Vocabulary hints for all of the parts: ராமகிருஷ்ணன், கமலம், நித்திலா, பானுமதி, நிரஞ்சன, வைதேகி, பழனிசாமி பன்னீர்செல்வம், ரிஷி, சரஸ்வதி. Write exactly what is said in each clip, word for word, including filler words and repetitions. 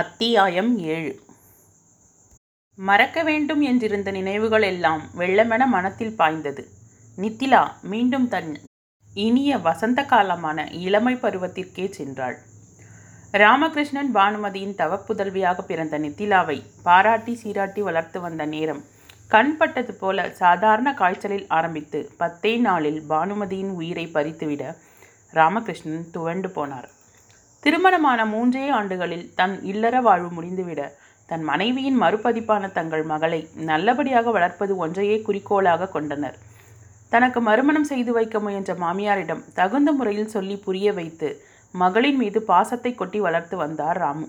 அத்தியாயம் ஏழு. மறக்க வேண்டும் என்றிருந்த நினைவுகள் எல்லாம் வெள்ளமென மனத்தில் பாய்ந்தது. நித்திலா மீண்டும் தன் இனிய வசந்த காலமான இளமை பருவத்திற்கே சென்றாள். ராமகிருஷ்ணன் பானுமதியின் தவப்புதல்வியாக பிறந்த நித்திலாவை பாராட்டி சீராட்டி வளர்த்து வந்த நேரம் கண்பட்டது போல சாதாரண காய்ச்சலில் ஆரம்பித்து பத்தே நாளில் பானுமதியின் உயிரை பறித்துவிட ராமகிருஷ்ணன் துவண்டு போனார். திருமணமான மூன்றே ஆண்டுகளில் தன் இல்லற வாழ்வு முடிந்துவிட தன் மனைவியின் மறுபதிப்பான தங்கள் மகளை நல்லபடியாக வளர்ப்பது ஒன்றையே குறிக்கோளாக கொண்டனர். தனக்கு மறுமணம் செய்து வைக்க முயன்ற மாமியாரிடம் தகுந்த முறையில் சொல்லி புரிய வைத்து மகளின் மீது பாசத்தை கொட்டி வளர்த்து வந்தார் ராமு.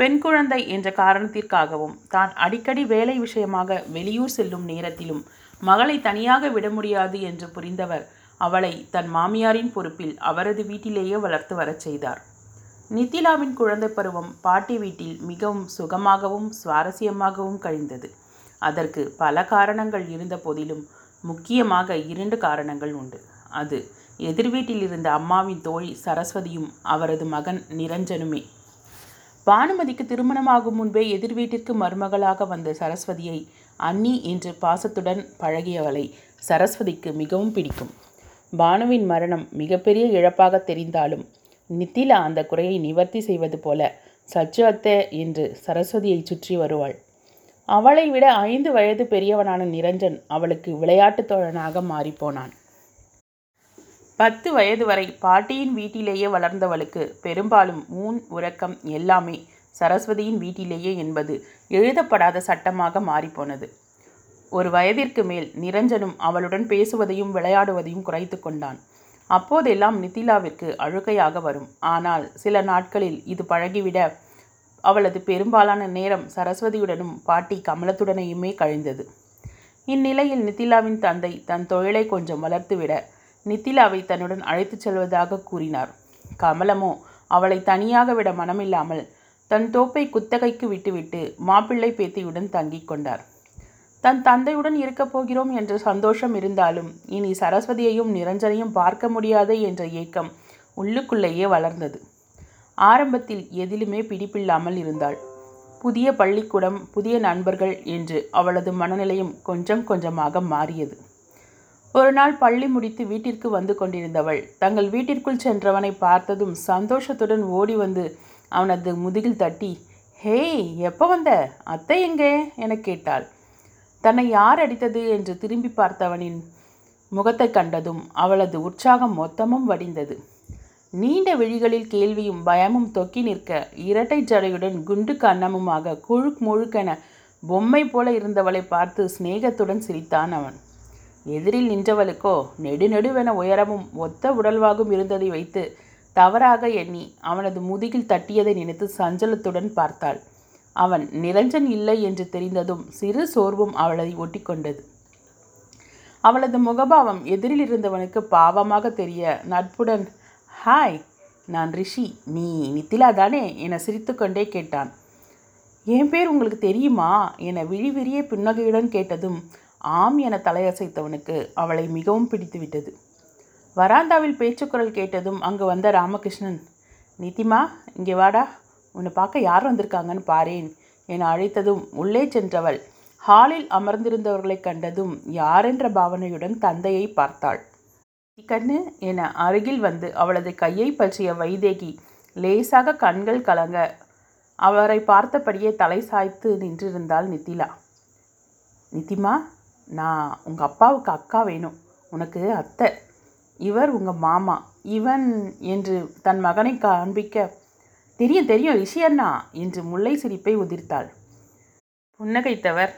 பெண் குழந்தை என்ற காரணத்திற்காகவும் தான் அடிக்கடி வேலை விஷயமாக வெளியூர் செல்லும் நேரத்திலும் மகளை தனியாக விட முடியாது என்று புரிந்தவர் அவளை தன் மாமியாரின் பொறுப்பில் அவரது வீட்டிலேயே வளர்த்து வரச் செய்தார். நித்திலாவின் குழந்தை பருவம் பாட்டி வீட்டில் மிகவும் சுகமாகவும் சுவாரஸ்யமாகவும் கழிந்தது. அதற்கு பல காரணங்கள் இருந்த போதிலும் முக்கியமாக இரண்டு காரணங்கள் உண்டு. அது எதிர் வீட்டில் இருந்த அம்மாவின் தோழி சரஸ்வதியும் அவரது மகன் நிரஞ்சனுமே. பானுமதிக்கு திருமணமாகும் முன்பே எதிர் வீட்டிற்கு மருமகளாக வந்த சரஸ்வதியை அண்ணி என்று பாசத்துடன் பழகியவளை சரஸ்வதிக்கு மிகவும் பிடிக்கும். பானுவின் மரணம் மிகப்பெரிய இழப்பாக தெரிந்தாலும் நித்திலா அந்த குறையை நிவர்த்தி செய்வது போல சச்சு அத்தை என்று சரஸ்வதியை சுற்றி வருவாள். அவளை விட ஐந்து வயது பெரியவனான நிரஞ்சன் அவளுக்கு விளையாட்டு தோழனாக மாறிப்போனான். பத்து வயது வரை பாட்டியின் வீட்டிலேயே வளர்ந்தவளுக்கு பெரும்பாலும் ஊன் உறக்கம் எல்லாமே சரஸ்வதியின் வீட்டிலேயே என்பது எழுதப்படாத சட்டமாக மாறிப்போனது. ஒரு வயதிற்கு மேல் நிரஞ்சனும் அவளுடன் பேசுவதையும் விளையாடுவதையும் குறைத்து கொண்டான். அப்போதெல்லாம் நித்திலாவிற்கு அழுகையாக வரும். ஆனால் சில நாட்களில் இது பழகிவிட அவளது பெரும்பாலான நேரம் சரஸ்வதியுடனும் பாட்டி கமலத்துடனையுமே கழிந்தது. இந்நிலையில் நித்திலாவின் தந்தை தன் தொழிலை கொஞ்சம் வளர்த்துவிட நித்திலாவை தன்னுடன் அழைத்துச் செல்வதாக கூறினார். கமலமோ அவளை தனியாக விட மனமில்லாமல் தன் தோப்பை குத்தகைக்கு விட்டுவிட்டு மாப்பிள்ளை பேத்தியுடன் தங்கி கொண்டார். தன் தந்தையுடன் இருக்கப் போகிறோம் என்ற சந்தோஷம் இருந்தாலும் இனி சரஸ்வதியையும் நிரஞ்சனையும் பார்க்க முடியாது என்ற ஏக்கம் உள்ளுக்குள்ளேயே வளர்ந்தது. ஆரம்பத்தில் எதிலுமே பிடிப்பில்லாமல் இருந்தாள். புதிய பள்ளிக்கூடம், புதிய நண்பர்கள் என்று அவளது மனநிலையும் கொஞ்சம் கொஞ்சமாக மாறியது. ஒரு நாள் பள்ளி முடித்து வீட்டிற்கு வந்து கொண்டிருந்தவள் தங்கள் வீட்டிற்குள் சென்றவனை பார்த்ததும் சந்தோஷத்துடன் ஓடி வந்து அவனது முதுகில் தட்டி, "ஹே, எப்போ வந்த? அத்தை எங்கே?" என கேட்டாள். தன்னை யார் அடித்தது என்று திரும்பி பார்த்தவனின் முகத்தை கண்டதும் அவளது உற்சாகம் மொத்தமும் வடிந்தது. நீண்ட விழிகளில் கேள்வியும் பயமும் தொக்கி நிற்க இரட்டை ஜடையுடன் குண்டு கண்ணமுமாக குழுக் முழுக்கென பொம்மை போல இருந்தவளை பார்த்து சிநேகத்துடன் சிரித்தான் அவன். எதிரில் நின்றவளுக்கோ நெடுநெடுவென உயரமும் ஒத்த உடல்வாகும் இருந்ததை வைத்து தவறாக எண்ணி அவனது முதுகில் தட்டியதை நினைத்து சஞ்சலத்துடன் பார்த்தாள். அவன் நிரஞ்சன் இல்லை என்று தெரிந்ததும் சிறு சோர்வும் அவளை ஒட்டி கொண்டது. அவளது முகபாவம் எதிரில் இருந்தவனுக்கு பாவமாக தெரிய நட்புடன், "ஹாய், நான் ரிஷி, நீ நித்திலா தானே?" என சிரித்து கொண்டே கேட்டான். "என் பேர் உங்களுக்கு தெரியுமா?" என விழிவிரிய புன்னகையுடன் கேட்டதும் ஆம் என தலையசைத்தவனுக்கு அவளை மிகவும் பிடித்துவிட்டது. வராந்தாவில் பேச்சுக்குரல் கேட்டதும் அங்கு வந்த ராமகிருஷ்ணன், "நித்திமா, இங்கே வாடா, உன்னை பார்க்க யார் வந்திருக்காங்கன்னு பாரேன்" என அழைத்ததும் உள்ளே சென்றவள் ஹாலில் அமர்ந்திருந்தவர்களை கண்டதும் யாரென்ற பாவனையுடன் தந்தையை பார்த்தாள். "கண்ணு" என அருகில் வந்து அவளது கையை பற்றிய வைதேகி லேசாக கண்கள் கலங்க அவரை பார்த்தபடியே தலை சாய்த்து நின்றிருந்தாள் நித்திலா. "நித்திமா, நான் உங்கள் அப்பாவுக்கு அக்கா வேணும், உனக்கு அத்தை, இவர் உங்கள் மாமா, இவன்" என்று தன் மகனை காண்பிக்க, "தெரியும் தெரியும் ரிஷி அண்ணா" என்று முல்லை சிரிப்பை உதிர்த்தாள். புன்னகைத்தவர்,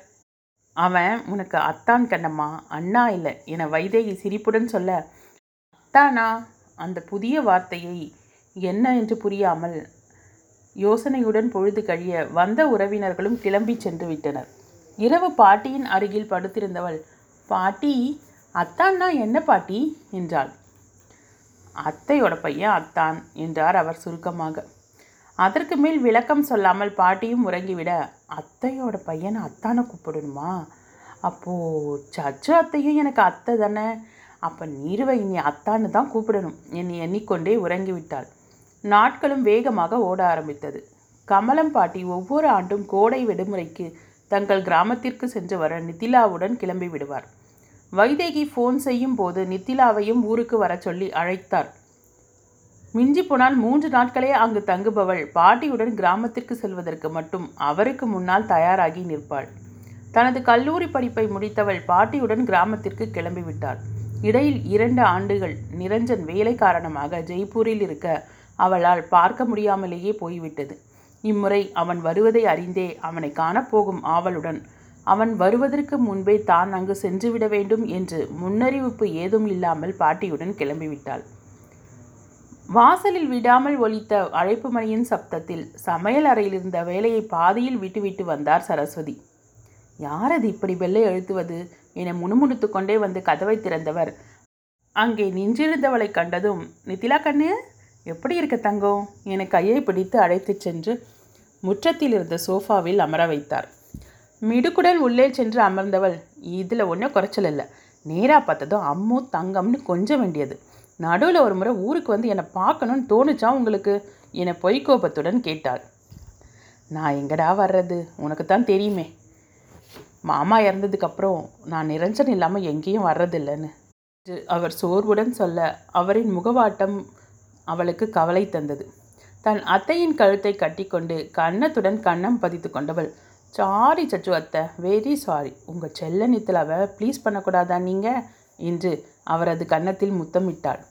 "அவன் உனக்கு அத்தான் கண்ணம்மா, அண்ணா இல்லை" என வைதேகி சிரிப்புடன் சொல்ல, "அத்தானா?" அந்த புதிய வார்த்தையை என்ன என்று புரியாமல் யோசனையுடன் பொழுது கழிய வந்த உறவினர்களும் கிளம்பி சென்று விட்டனர். இரவு பாட்டியின் அருகில் படுத்திருந்தவள், "பாட்டி, அத்தான்னா என்ன பாட்டி?" என்றாள். "அத்தையோட பையன் அத்தான்" என்றார் அவர் சுருக்கமாக. அதற்கு மேல் விளக்கம் சொல்லாமல் பாட்டியும் உறங்கிவிட, "அத்தையோட பையனை அத்தானை கூப்பிடணுமா? அப்போது சச்சு அத்தையும் எனக்கு அத்தை தானே, அப்போ நீருவை இனி அத்தான்னு தான் கூப்பிடணும்" என்னை எண்ணிக்கொண்டே உறங்கிவிட்டாள். நாட்களும் வேகமாக ஓட ஆரம்பித்தது. கமலம் பாட்டி ஒவ்வொரு ஆண்டும் கோடை விடுமுறைக்கு தங்கள் கிராமத்திற்கு சென்று வர நித்திலாவுடன் கிளம்பி விடுவார். வைதேகி ஃபோன் செய்யும் போது நித்திலாவையும் ஊருக்கு வர சொல்லி அழைத்தார். மிஞ்சி போனால் மூன்று நாட்களே அங்கு தங்குபவள் பாட்டியுடன் கிராமத்திற்கு செல்வதற்கு மட்டும் அவருக்கு முன்னால் தயாராகி நிற்பாள். தனது கல்லூரி படிப்பை முடித்தவள் பாட்டியுடன் கிராமத்திற்கு கிளம்பிவிட்டாள். இடையில் இரண்டு ஆண்டுகள் நிரஞ்சன் வேலை காரணமாக ஜெய்ப்பூரில் இருக்க அவளால் பார்க்க முடியாமலேயே போய்விட்டது. இம்முறை அவன் வருவதை அறிந்தே அவனை காணப்போகும் ஆவலுடன் அவன் வருவதற்கு முன்பே தான் அங்கு சென்றுவிட வேண்டும் என்று முன்னறிவிப்பு ஏதும் இல்லாமல் பாட்டியுடன் கிளம்பிவிட்டாள். வாசலில் விடாமல் ஒலித்த அழைப்பு மணியின் சப்தத்தில் சமையல் அறையில் இருந்த வேலையை பாதியில் விட்டுவிட்டு வந்தார் சரஸ்வதி. யார் அது இப்படி வெள்ளை எழுத்துவது என முணுமுணுத்து கொண்டே வந்து கதவை திறந்தவர் அங்கே நின்றிருந்தவளை கண்டதும், நித்திலா கண்ணு எப்படி இருக்க தங்கம் என கையை பிடித்து அழைத்து சென்று முற்றத்தில் இருந்த சோஃபாவில் அமர வைத்தார். மிடுக்குடன் உள்ளே சென்று அமர்ந்தவள், இதில் ஒன்றும் குறைச்சல் இல்லை, நேராக பார்த்ததும் அம்மு தங்கம்னு கொஞ்ச வேண்டியது, நடுவில் ஒரு முறை ஊருக்கு வந்து என்னை பார்க்கணும்னு தோணுச்சா உங்களுக்கு என பொய்கோபத்துடன் கேட்டாள். நான் எங்கடா வர்றது உனக்கு தான் தெரியுமே, மாமா இறந்ததுக்கப்புறம் நான் நிரஞ்சன் இல்லாமல் எங்கேயும் வர்றதில்லைன்னு அவர் சோர்வுடன் சொல்ல அவரின் முகவாட்டம் அவளுக்கு கவலை தந்தது. தன் அத்தையின் கழுத்தை கட்டிக்கொண்டு கன்னத்துடன் கன்னம் பதித்து கொண்டவள், சாரி சச்சு அத்தை, வெரி சாரி, உங்கள் செல்ல நித்திலாவை ப்ளீஸ் பண்ணக்கூடாதா நீங்கள் என்று அவரது கன்னத்தில் முத்தமிட்டாள்.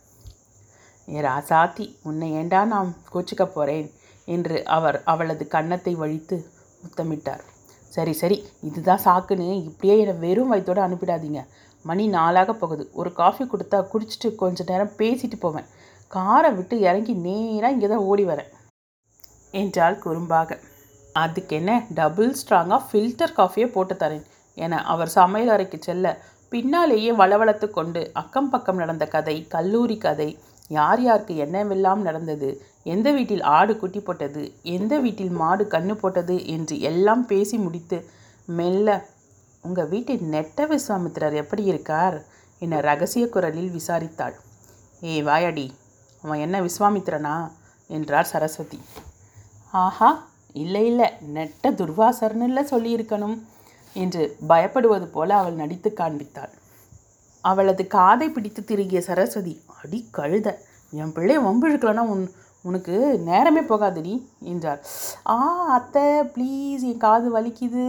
ஏ ராசாத்தி, உன்னை ஏண்டா நான் கோச்சிக்க போகிறேன் என்று அவர் அவளது கன்னத்தை வழித்து முத்தமிட்டார். சரி சரி, இதுதான் சாக்குன்னு இப்படியே என்னை வெறும் வயிற்றோடு அனுப்பிடாதீங்க, மணி நாளாக போகுது, ஒரு காஃபி கொடுத்தா குடிச்சிட்டு கொஞ்சம் நேரம் பேசிட்டு போவேன், காரை விட்டு இறங்கி நேராக இங்கே தான் ஓடி வரேன் என்றால் குறும்பாக. அதுக்கு என்ன, டபுள் ஸ்ட்ராங்காக ஃபில்டர் காஃபியே போட்டு தரேன் என அவர் சமையல் அறைக்கு செல்ல பின்னாலேயே வளவளத்து கொண்டு அக்கம் பக்கம் நடந்த கதை, கல்லூரி கதை, யார் யாருக்கு என்னவெல்லாம் நடந்தது, எந்த வீட்டில் ஆடு குட்டி போட்டது, எந்த வீட்டில் மாடு கண்ணு போட்டது என்று எல்லாம் பேசி முடித்து மெல்ல, உங்கள் வீட்டில் நெட்ட விஸ்வாமித்திரர் எப்படி இருக்கார் என ரகசிய குரலில் விசாரித்தாள். ஏ வாயடி, அவன் என்ன விஸ்வாமித்திரனா என்றார் சரஸ்வதி. ஆஹா, இல்லை இல்லை, நெட்ட துர்வாசர்னுல சொல்லியிருக்கணும் என்று பயப்படுவது போல அவள் நடித்து காண்பித்தாள். அவளது காதை பிடித்து திருகிய சரஸ்வதி, அடி கழுத, என் பிள்ளைய வம்பிழுக்கலன்னா உன் உனக்கு நேரமே போகாதடி என்றார். ஆ அத்தை ப்ளீஸ், என் காது வலிக்குது,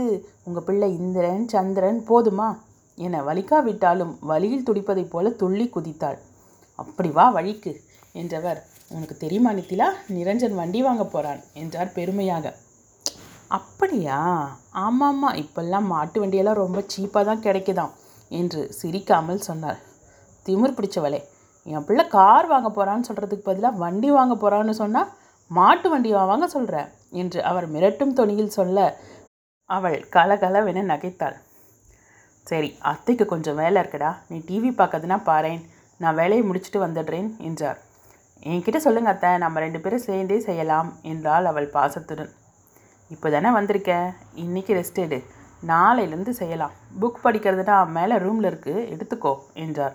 உங்கள் பிள்ளை இந்திரன் சந்திரன் போதுமா என வலிக்காவிட்டாலும் வலியில் துடிப்பதைப் போல துள்ளி குதித்தாள். அப்படி வா வழிக்கு என்றவர், உனக்கு தெரியுமா நித்திலா, நிரஞ்சன் வண்டி வாங்க போகிறான் என்றார் பெருமையாக. அப்படியா, ஆமாம்மா, இப்பெல்லாம் மாட்டு வண்டியெல்லாம் ரொம்ப சீப்பாக தான் கிடைக்குதாம் என்று சிரிக்காமல் சொன்னார். திமிர் பிடிச்சவளே, என் பிள்ளை கார் வாங்க போகிறான்னு சொல்கிறதுக்கு பதிலாக வண்டி வாங்க போகிறான்னு சொன்னால் மாட்டு வண்டி வாங்க சொல்கிற என்று அவர் மிரட்டும் தொனியில் சொல்ல அவள் கலகலவென நகைத்தாள். சரி, அத்தைக்கு கொஞ்சம் வேலை இருக்கடா, நீ டிவி பார்க்கறதுனா பாரேன், நான் வேலையை முடிச்சுட்டு வந்துடுறேன் என்றார். என்கிட்ட சொல்லுங்க அத்தை, நம்ம ரெண்டு பேரும் சேர்ந்தே செய்யலாம் என்றாள் அவள் பாசத்துடன். இப்போ தானே வந்திருக்க, இன்றைக்கி ரெஸ்ட் எடு, நாளையிலேருந்து செய்யலாம், புக் படிக்கிறதுனா மேலே ரூமில் இருக்குது, எடுத்துக்கோ என்றார்.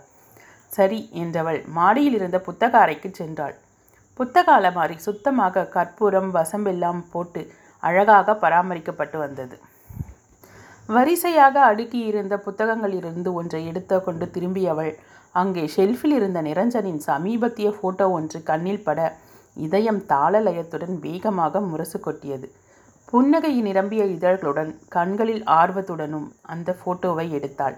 சரி என்றவள் மாடியில் இருந்த புத்தக அறைக்கு சென்றாள். புத்தக அலமாரி சுத்தமாக கற்பூரம் வசம்பெல்லாம் போட்டு அழகாக பராமரிக்கப்பட்டு வந்தது. வரிசையாக அடுக்கி இருந்த புத்தகங்களிலிருந்து ஒன்றை எடுத்து கொண்டு திரும்பியவள் அங்கே ஷெல்ஃபில் இருந்த நிரஞ்சனின் சமீபத்திய ஃபோட்டோ ஒன்று கண்ணில் பட இதயம் தாளலயத்துடன் வேகமாக முரசு கொட்டியது. புன்னகை நிரம்பிய இதழ்களுடன் கண்களில் ஆர்வத்துடனும் அந்த ஃபோட்டோவை எடுத்தாள்.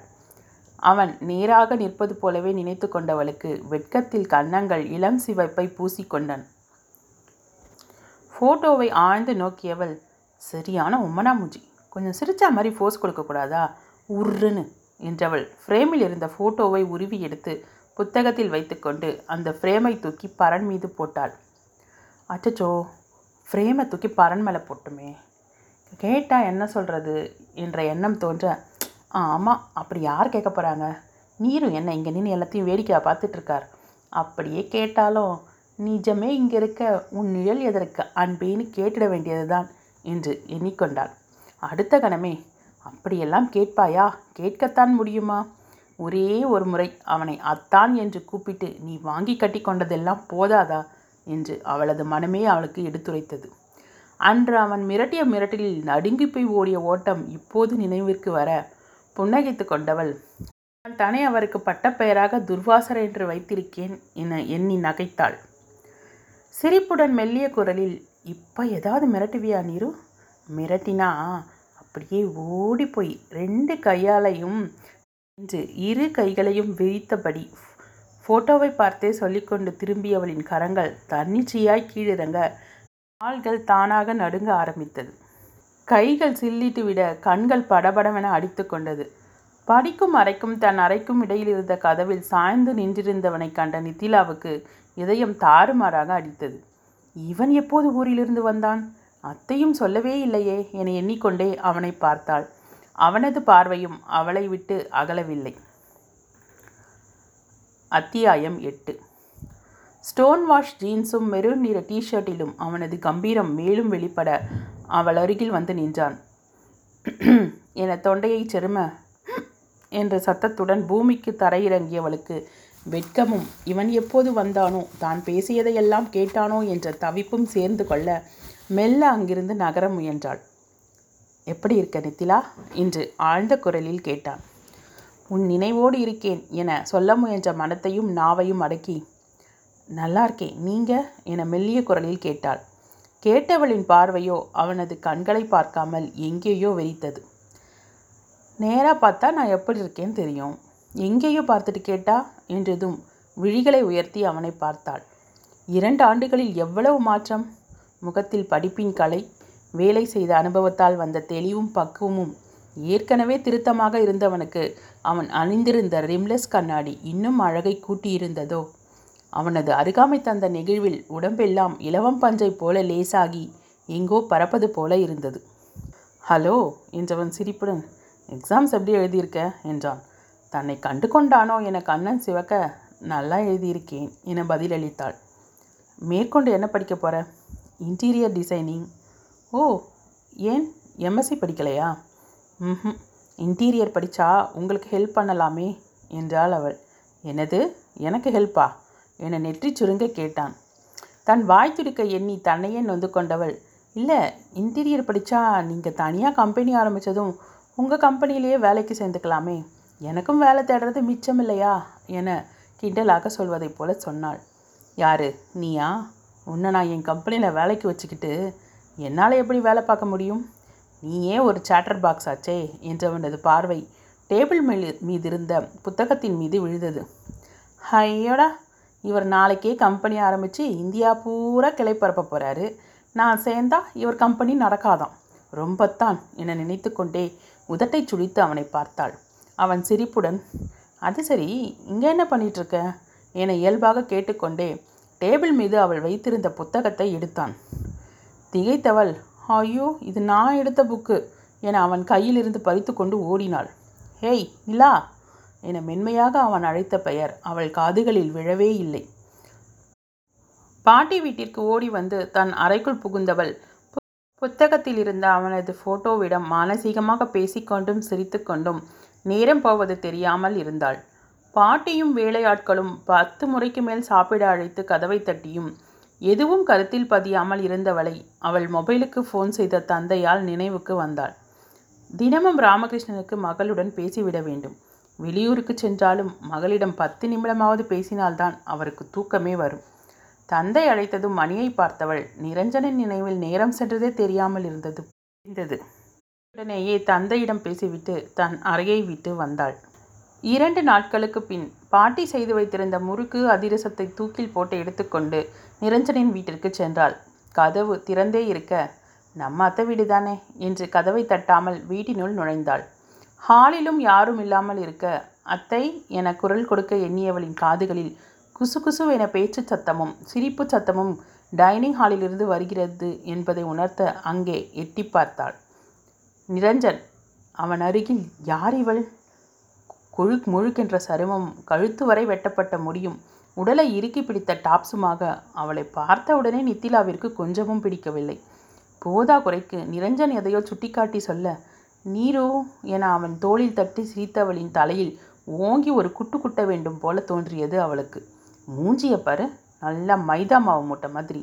அவன் நேராக நிற்பது போலவே நினைத்து கொண்டவளுக்கு வெட்கத்தில் கன்னங்கள் இளம் சிவப்பை பூசிக்கொண்டன். ஃபோட்டோவை ஆழ்ந்து நோக்கியவள், சரியான உம்மனா மூஞ்சி, கொஞ்சம் சிரிச்சா மாதிரி ஃபோர்ஸ் கொடுக்கக்கூடாதா உருன்னு என்றவள் ஃப்ரேமில் இருந்த ஃபோட்டோவை உருவி எடுத்து புத்தகத்தில் வைத்துக்கொண்டு அந்த ஃப்ரேமை தூக்கி பரன் மீது போட்டாள். அச்சச்சோ, ஃப்ரேமை தூக்கி பரன் மேலே போட்டுமே, கேட்டால் என்ன சொல்கிறது என்ற எண்ணம் தோன்ற, ஆமாம் அப்படி யார் கேட்க போகிறாங்க, நீரும் என்ன இங்கே நின்று எல்லாத்தையும் வேடிக்கையாக பார்த்துட்ருக்கார், அப்படியே கேட்டாலும் நிஜமே இங்கே இருக்க உன் நிழல் எதற்கு அன்பேன்னு கேட்டுட வேண்டியது தான் என்று எண்ணிக்கொண்டாள். அடுத்த கணமே, அப்படியெல்லாம் கேட்பாயா, கேட்கத்தான் முடியுமா, ஒரே ஒரு முறை அவனை அத்தான் என்று கூப்பிட்டு நீ வாங்கி கட்டி கொண்டதெல்லாம் போதாதா என்று அவளது மனமே அவளுக்கு எடுத்துரைத்தது. அன்று அவன் மிரட்டிய மிரட்டலில் நடுங்கி போய் ஓடிய ஓட்டம் இப்போது நினைவிற்கு வர புன்னகைத்து கொண்டவள், நான் தானே அவருக்கு பட்டப்பெயராக துர்வாசர் என்று வைத்திருக்கேன் என எண்ணி நகைத்தாள். சிரிப்புடன் மெல்லிய குரலில், இப்போ ஏதாவது மிரட்டுவியா நீரு? மிரட்டினா அப்படியே ஓடி போய் ரெண்டு கையாலையும் இரு கைகளையும் விரித்தபடி ஃபோட்டோவை பார்த்தே சொல்லிக்கொண்டு திரும்பியவளின் கரங்கள் தன்னிச்சையாய் கீழிறங்க கால்கள் தானாக நடுங்க ஆரம்பித்தது. கைகள் சில்லிட்டு விட கண்கள் படபடவென அடித்து கொண்டது. படிக்கும் அறைக்கும் தன் அறைக்கும் இடையில் இருந்த கதவில் சாய்ந்து நின்றிருந்தவனை கண்ட நித்திலாவுக்கு இதயம் தாறுமாறாக அடித்தது. இவன் எப்போது ஊரிலிருந்து வந்தான்? அத்தையும் சொல்லவே இல்லையே என எண்ணிக்கொண்டே அவனை பார்த்தாள். அவனது பார்வையும் அவளை விட்டு அகலவில்லை. அத்தியாயம் எட்டு. ஸ்டோன் வாஷ் ஜீன்ஸும் மெரூன் நிற டிஷர்ட்டிலும் அவனது கம்பீரம் மேலும் வெளிப்பட அவள் அருகில் வந்து நின்றான். என தொண்டையை செரும என்ற சத்தத்துடன் பூமிக்கு தரையிறங்கியவளுக்கு வெட்கமும் இவன் எப்போது வந்தானோ தான் பேசியதையெல்லாம் கேட்டானோ என்ற தவிப்பும் சேர்ந்து கொள்ள மெல்ல அங்கிருந்து நகர முயன்றாள். எப்படி இருக்க நித்திலா என்று ஆழ்ந்த குரலில் கேட்டான். உன் நினைவோடு இருக்கேன் என சொல்ல முயன்ற மனத்தையும் நாவையும் அடக்கி, நல்லா இருக்கேன், நீங்கள் என மெல்லிய குரலில் கேட்டாள். கேட்டவளின் பார்வையோ அவனது கண்களை பார்க்காமல் எங்கேயோ வெறித்தது. நேராக பார்த்தா நான் எப்படி இருக்கேன்னு தெரியும், எங்கேயோ பார்த்துட்டு கேட்டா என்றதும் விழிகளை உயர்த்தி அவனை பார்த்தாள். இரண்டு ஆண்டுகளில் எவ்வளவு மாற்றம்! முகத்தில் படிப்பின் கலை, வேலை செய்த அனுபவத்தால் வந்த தெளிவும் பக்குவமும். ஏற்கனவே திருத்தமாக இருந்தவனுக்கு அவன் அணிந்திருந்த ரிம்லெஸ் கண்ணாடி இன்னும் அழகை கூட்டியிருந்ததோ? அவனது அருகாமை தந்த நெகிழ்வில் உடம்பெல்லாம் இலவம் பஞ்சை போல லேசாகி எங்கோ பறப்பது போல இருந்தது. ஹலோ என்றவன் சிரிப்புடன், எக்ஸாம்ஸ் எப்படி எழுதியிருக்க என்றான். தன்னை கண்டு கொண்டானோ என கண்ணன் சிவக்க, நல்லா எழுதியிருக்கேன் என பதிலளித்தாள். மேற்கொண்டு என்ன படிக்க போகிற? Interior designing. ஓ, ஏன் எம்எஸ்சி படிக்கலையா? ம், இன்டீரியர் படித்தா உங்களுக்கு ஹெல்ப் பண்ணலாமே என்றாள் அவள். என்னது, எனக்கு ஹெல்ப்பா என நெற்றி சுருங்க கேட்டான். தன் வாய் துடிக்க எண்ணி தன்னையே நொந்து கொண்டவள், இல்லை, இன்டீரியர் படித்தா நீங்கள் தனியாக கம்பெனி ஆரம்பித்ததும் உங்கள் கம்பெனியிலேயே வேலைக்கு சேர்ந்துக்கலாமே, எனக்கும் வேலை தேடுறது மிச்சம் இல்லையா என கிண்டலாக சொல்வதைப் போல சொன்னாள். யாரு, நீயா? உன்னை நான் என் கம்பெனியில் வேலைக்கு வச்சுக்கிட்டு என்னால் எப்படி வேலை பார்க்க முடியும்? நீயே ஒரு சேட்டர் பாக்ஸ் ஆச்சே என்றவனது பார்வை டேபிள் மேல் மீது இருந்த புத்தகத்தின் மீது விழுந்தது. ஐயோடா, இவர் நாளைக்கே கம்பெனி ஆரம்பித்து இந்தியா பூரா கிளை பரப்ப போகிறாரு, நான் சேர்ந்தா இவர் கம்பெனி நடக்காதான், ரொம்பத்தான் என நினைத்து கொண்டே உதட்டை சுழித்து அவனை பார்த்தாள். அவன் சிரிப்புடன், அது சரி, இங்கே என்ன பண்ணிகிட்ருக்க என இயல்பாக கேட்டுக்கொண்டே டேபிள் மீது அவள் வைத்திருந்த புத்தகத்தை எடுத்தான். திகைத்தவள், ஐயோ, இது நான் எடுத்த புக்கு என அவன் கையிலிருந்து பறித்து கொண்டு ஓடினாள். ஹேய் நிலா என மென்மையாக அவன் அழைத்த பெயர் அவள் காதுகளில் விழவே இல்லை. பாட்டி வீட்டிற்கு ஓடி வந்து தன் அறைக்குள் புகுந்தவள் புத்தகத்தில் இருந்த அவனது ஃபோட்டோவிடம் மானசீகமாக பேசிக்கொண்டும் சிரித்து கொண்டும் நேரம் போவது தெரியாமல் இருந்தாள். பாட்டியும் வேலையாட்களும் பத்து முறைக்கு மேல் சாப்பிட அழைத்து கதவை தட்டியும் எதுவும் கருத்தில் பதியாமல் இருந்தவளை அவள் மொபைலுக்கு ஃபோன் செய்த தந்தையால் நினைவுக்கு வந்தாள். தினமும் ராமகிருஷ்ணனுக்கு மகளுடன் பேசிவிட வேண்டும். வெளியூருக்கு சென்றாலும் மகளிடம் பத்து நிமிடமாவது பேசினால்தான் அவருக்கு தூக்கமே வரும். தந்தை அழைத்ததும் மணியை பார்த்தவள் நிரஞ்சனின் நினைவில் நேரம் சென்றதே தெரியாமல் இருந்தது இருந்தது உடனேயே தந்தையிடம் பேசிவிட்டு தன் அறையை விட்டு வந்தாள். இரண்டு நாட்களுக்கு பின் பாட்டி செய்து வைத்திருந்த முறுக்கு அதிரசத்தை தூக்கில் போட்டு எடுத்துக்கொண்டு நிரஞ்சனின் வீட்டிற்கு சென்றாள். கதவு திறந்தே இருக்க, நம்ம அத்தை வீடுதானே என்று கதவை தட்டாமல் வீட்டினுள் நுழைந்தாள். ஹாலிலும் யாரும் இல்லாமல் இருக்க அத்தை என குரல் கொடுக்க எண்ணியவளின் காதுகளில் குசு குசு என பேச்சு சத்தமும் சிரிப்பு சத்தமும் டைனிங் ஹாலிலிருந்து வருகிறது என்பதை உணர்த்த அங்கே எட்டி பார்த்தாள். நிரஞ்சன் அவன் அருகில். யார் இவள்? கொழுக் முழுக்கென்ற சருமம், கழுத்து வரை வெட்டப்பட்ட முடியும், உடலை இறுக்கி பிடித்த டாப்ஸுமாக அவளை பார்த்தவுடனே நித்திலாவிற்கு கொஞ்சமும் பிடிக்கவில்லை. போதா குறைக்கு நிரஞ்சன் எதையோ சுட்டிக்காட்டி சொல்ல, நீரோ என அவன் தோளில் தட்டி சிரித்தவளின் தலையில் ஓங்கி ஒரு குட்டு குட்ட வேண்டும் போல தோன்றியது அவளுக்கு. மூஞ்சிய பாரு, நல்லா மைதா மாவு மூட்டை மாதிரி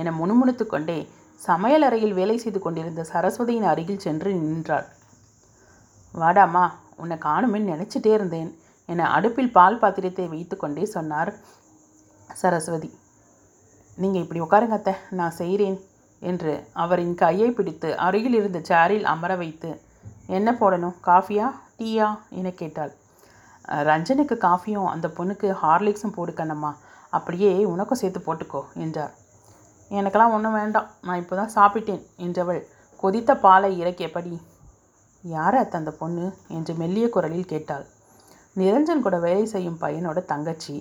என முணுமுணுத்து கொண்டே சமையலறையில் வேலை செய்து கொண்டிருந்த சரஸ்வதியின் அருகில் சென்று நின்றாள். வாடாமா, உன்னை காணுமென்னு நினச்சிட்டே இருந்தேன் என அடுப்பில் பால் பாத்திரத்தை வைத்து கொண்டே சொன்னார் சரஸ்வதி. நீங்கள் இப்படி உட்காருங்க அத்தை, நான் செய்கிறேன் என்று அவரின் கையை பிடித்து அருகில் இருந்த சேரில் அமர வைத்து, என்ன போடணும், காஃபியா டீயா என கேட்டாள். ரஞ்சனுக்கு காஃபியும் அந்த பொண்ணுக்கு ஹார்லிக்ஸும் போடு கண்ணம்மா, அப்படியே உனக்கும் சேர்த்து போட்டுக்கோ என்றார். எனக்கெல்லாம் ஒன்றும் வேண்டாம், நான் இப்போ தான் சாப்பிட்டேன் என்றவள் கொதித்த பாலை இறக்கியபடி, யார் அத்த அந்த பொண்ணு என்று மெல்லிய குரலில் கேட்டாள். நிரஞ்சன் கூட வேலை செய்யும் பையனோட தங்கச்சி,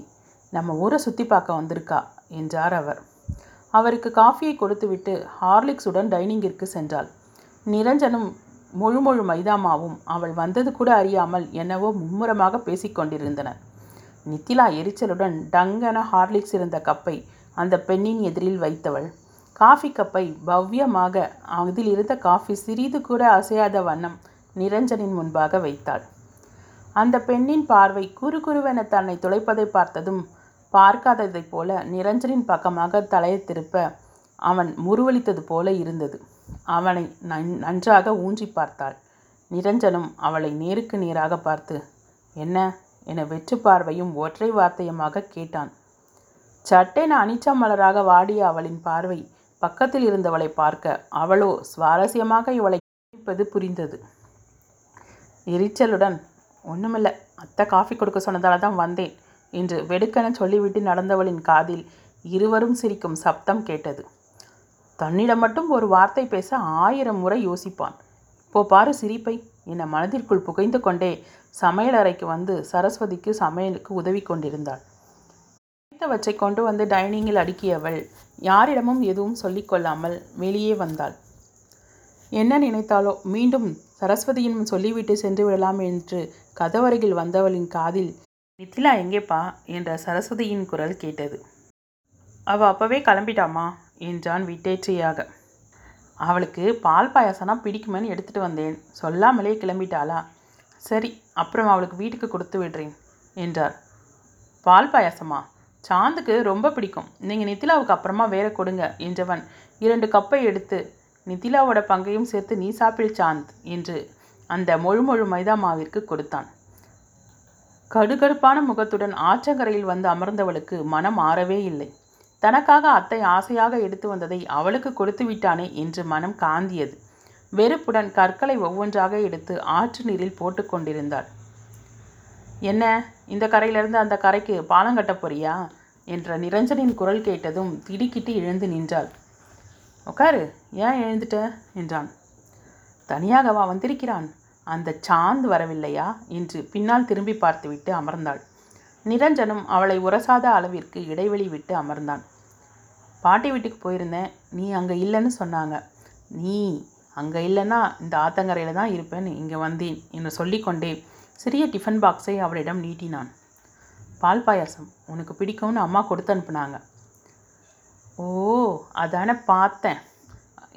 நம்ம ஊரை சுற்றி பார்க்க வந்திருக்கா என்றார் அவர். அவருக்கு காஃபியை கொடுத்துவிட்டு ஹார்லிக்ஸுடன் டைனிங்கிற்கு சென்றாள். நிரஞ்சனும் முழு முழு மைதாமாவும் அவள் வந்தது கூட அறியாமல் என்னவோ மும்முரமாக பேசிக்கொண்டிருந்தனர். நித்திலா எரிச்சலுடன் டங்கென ஹார்லிக்ஸ் இருந்த கப்பை அந்த பெண்ணின் எதிரில் வைத்தவள் காஃபி கப்பை பவ்யமாக அதில் இருந்த காஃபி சிறிது கூட அசையாத வண்ணம் நிரஞ்சனின் முன்பாக வைத்தாள். அந்த பெண்ணின் பார்வை குறு குறுவென தன்னை துளைப்பதை பார்த்ததும் பார்க்காததைப் போல நிரஞ்சனின் பக்கமாக தலையை திருப்ப அவன் முறுவலித்தது போல இருந்தது. அவனை நன்றாக ஊன்றி பார்த்தாள். நிரஞ்சனும் அவளை நேருக்கு நேராக பார்த்து என்ன என வெற்று பார்வையும் ஒற்றை வார்த்தையுமாக கேட்டான். சட்டென அனிச்ச மலராக வாடிய அவளின் பார்வை பக்கத்தில் இருந்தவளை பார்க்க அவளோ சுவாரஸ்யமாக இவளை கேட்பது புரிந்தது. எரிச்சலுடன், ஒன்றுமில்லை அத்தை, காஃபி கொடுக்க சொன்னதால தான் வந்தேன் என்று வெடுக்கென சொல்லிவிட்டு நடந்தவளின் காதில் இருவரும் சிரிக்கும் சப்தம் கேட்டது. தன்னிடம் மட்டும் ஒரு வார்த்தை பேச ஆயிரம் முறை யோசிப்பான். இப்போ பாரு சிரிப்பை என மனதிற்குள் புகைந்து கொண்டே சமையலறைக்கு வந்து சரஸ்வதிக்கு சமையலுக்கு உதவி கொண்டிருந்தாள். வைத்தவற்றை கொண்டு வந்து டைனிங்கில் அடுக்கியவள் யாரிடமும் எதுவும் சொல்லிக்கொள்ளாமல் வெளியே வந்தாள். என்ன நினைத்தாலோ மீண்டும் சரஸ்வதியினும் சொல்லிவிட்டு சென்று விடலாம் என்று கதவருகில் வந்தவளின் காதில், நித்திலா எங்கேப்பா என்ற சரஸ்வதியின் குரல் கேட்டது. அவள் அப்போவே கிளம்பிட்டாமா என்றான் விட்டேற்றியாக. அவளுக்கு பால் பாயாசம்னா பிடிக்குமேன்னு எடுத்துகிட்டு வந்தேன், சொல்லாமலே கிளம்பிட்டாளா? சரி, அப்புறம் அவளுக்கு வீட்டுக்கு கொடுத்து விடுறேன் என்றார். பால் பாயாசமா? சாந்துக்கு ரொம்ப பிடிக்கும், நீங்கள் நித்திலாவுக்கு அப்புறமா வேற கொடுங்க என்றவன் இரண்டு கப்பை எடுத்து, நித்திலாவோட பங்கையும் சேர்த்து நீ சாப்பிடு சாந்த் என்று அந்த மொழு மொழு மைதா மாவிற்கு கொடுத்தான். கடுகடுப்பான முகத்துடன் ஆற்றங்கரையில் வந்து அமர்ந்தவளுக்கு மனம் ஆறவே இல்லை. தனக்காக அத்தை ஆசையாக எடுத்து வந்ததை அவளுக்கு கொடுத்து விட்டானே என்று மனம் காந்தியது. வெறுப்புடன் கற்களை ஒவ்வொன்றாக எடுத்து ஆற்று நீரில் போட்டு கொண்டிருந்தாள். என்ன, இந்த கரையிலிருந்து அந்த கரைக்கு பாலங்கட்ட போறியா என்ற நிரஞ்சனின் குரல் கேட்டதும் திடுக்கிட்டு எழுந்து நின்றாள். உக்காரு, ஏன் எழுந்துட்ட என்றான். தனியாகவா வந்திருக்கிறான், அந்த சாந்து வரவில்லையா என்று பின்னால் திரும்பி பார்த்துவிட்டு அமர்ந்தாள். நிரஞ்சனும் அவளை உரசாத அளவிற்கு இடைவெளி விட்டு அமர்ந்தான். பாட்டி வீட்டுக்கு போயிருந்தேன், நீ அங்கே இல்லைன்னு சொன்னாங்க. நீ அங்கே இல்லைன்னா இந்த ஆத்தங்கரையில் தான் இருப்பேன்னு இங்கே வந்தேன் என்று சொல்லிக்கொண்டே சிறிய டிஃபன் பாக்ஸை அவளிடம் நீட்டினான். பால் பாயாசம் உனக்கு பிடிக்கும்னு அம்மா கொடுத்து அனுப்புனாங்க. ஓ, அதானே பார்த்தேன்,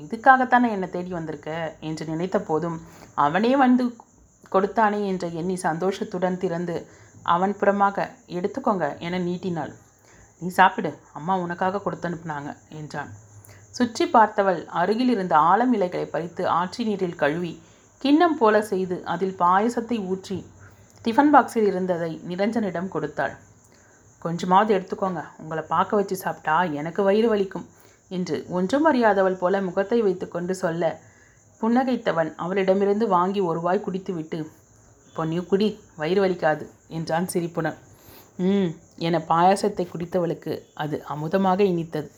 இதுக்காகத்தானே என்னை தேடி வந்திருக்க என்று நினைத்த போதும் அவனே வந்து கொடுத்தானே என்ற எண்ணி சந்தோஷத்துடன் திறந்து அவன் புறமாக எடுத்துக்கோங்க என நீட்டினாள். நீ சாப்பிடு, அம்மா உனக்காக கொடுத்து அனுப்புனாங்க என்றான். சுற்றி பார்த்தவள் அருகில் இருந்த ஆலம் இலைகளை பறித்து ஆற்றி நீரில் கழுவி கிண்ணம் போல செய்து அதில் பாயசத்தை ஊற்றி டிஃபன் பாக்ஸில் இருந்ததை நிரஞ்சனிடம் கொடுத்தாள். கொஞ்சமாவது எடுத்துக்கோங்க, உங்களை பார்க்க வச்சு சாப்பிட்டா எனக்கு வயிறு வலிக்கும் என்று ஒன்றும் அறியாதவள் போல முகத்தை வைத்து கொண்டு சொல்ல, புன்னகைத்தவன் அவளிடமிருந்து வாங்கி ஒருவாய் குடித்துவிட்டு, இப்போ நீ குடி, வயிறு வலிக்காது என்றான் சிரிப்புடன். ம் என பாயாசத்தை குடித்தவளுக்கு அது அமுதமாக இனித்தது.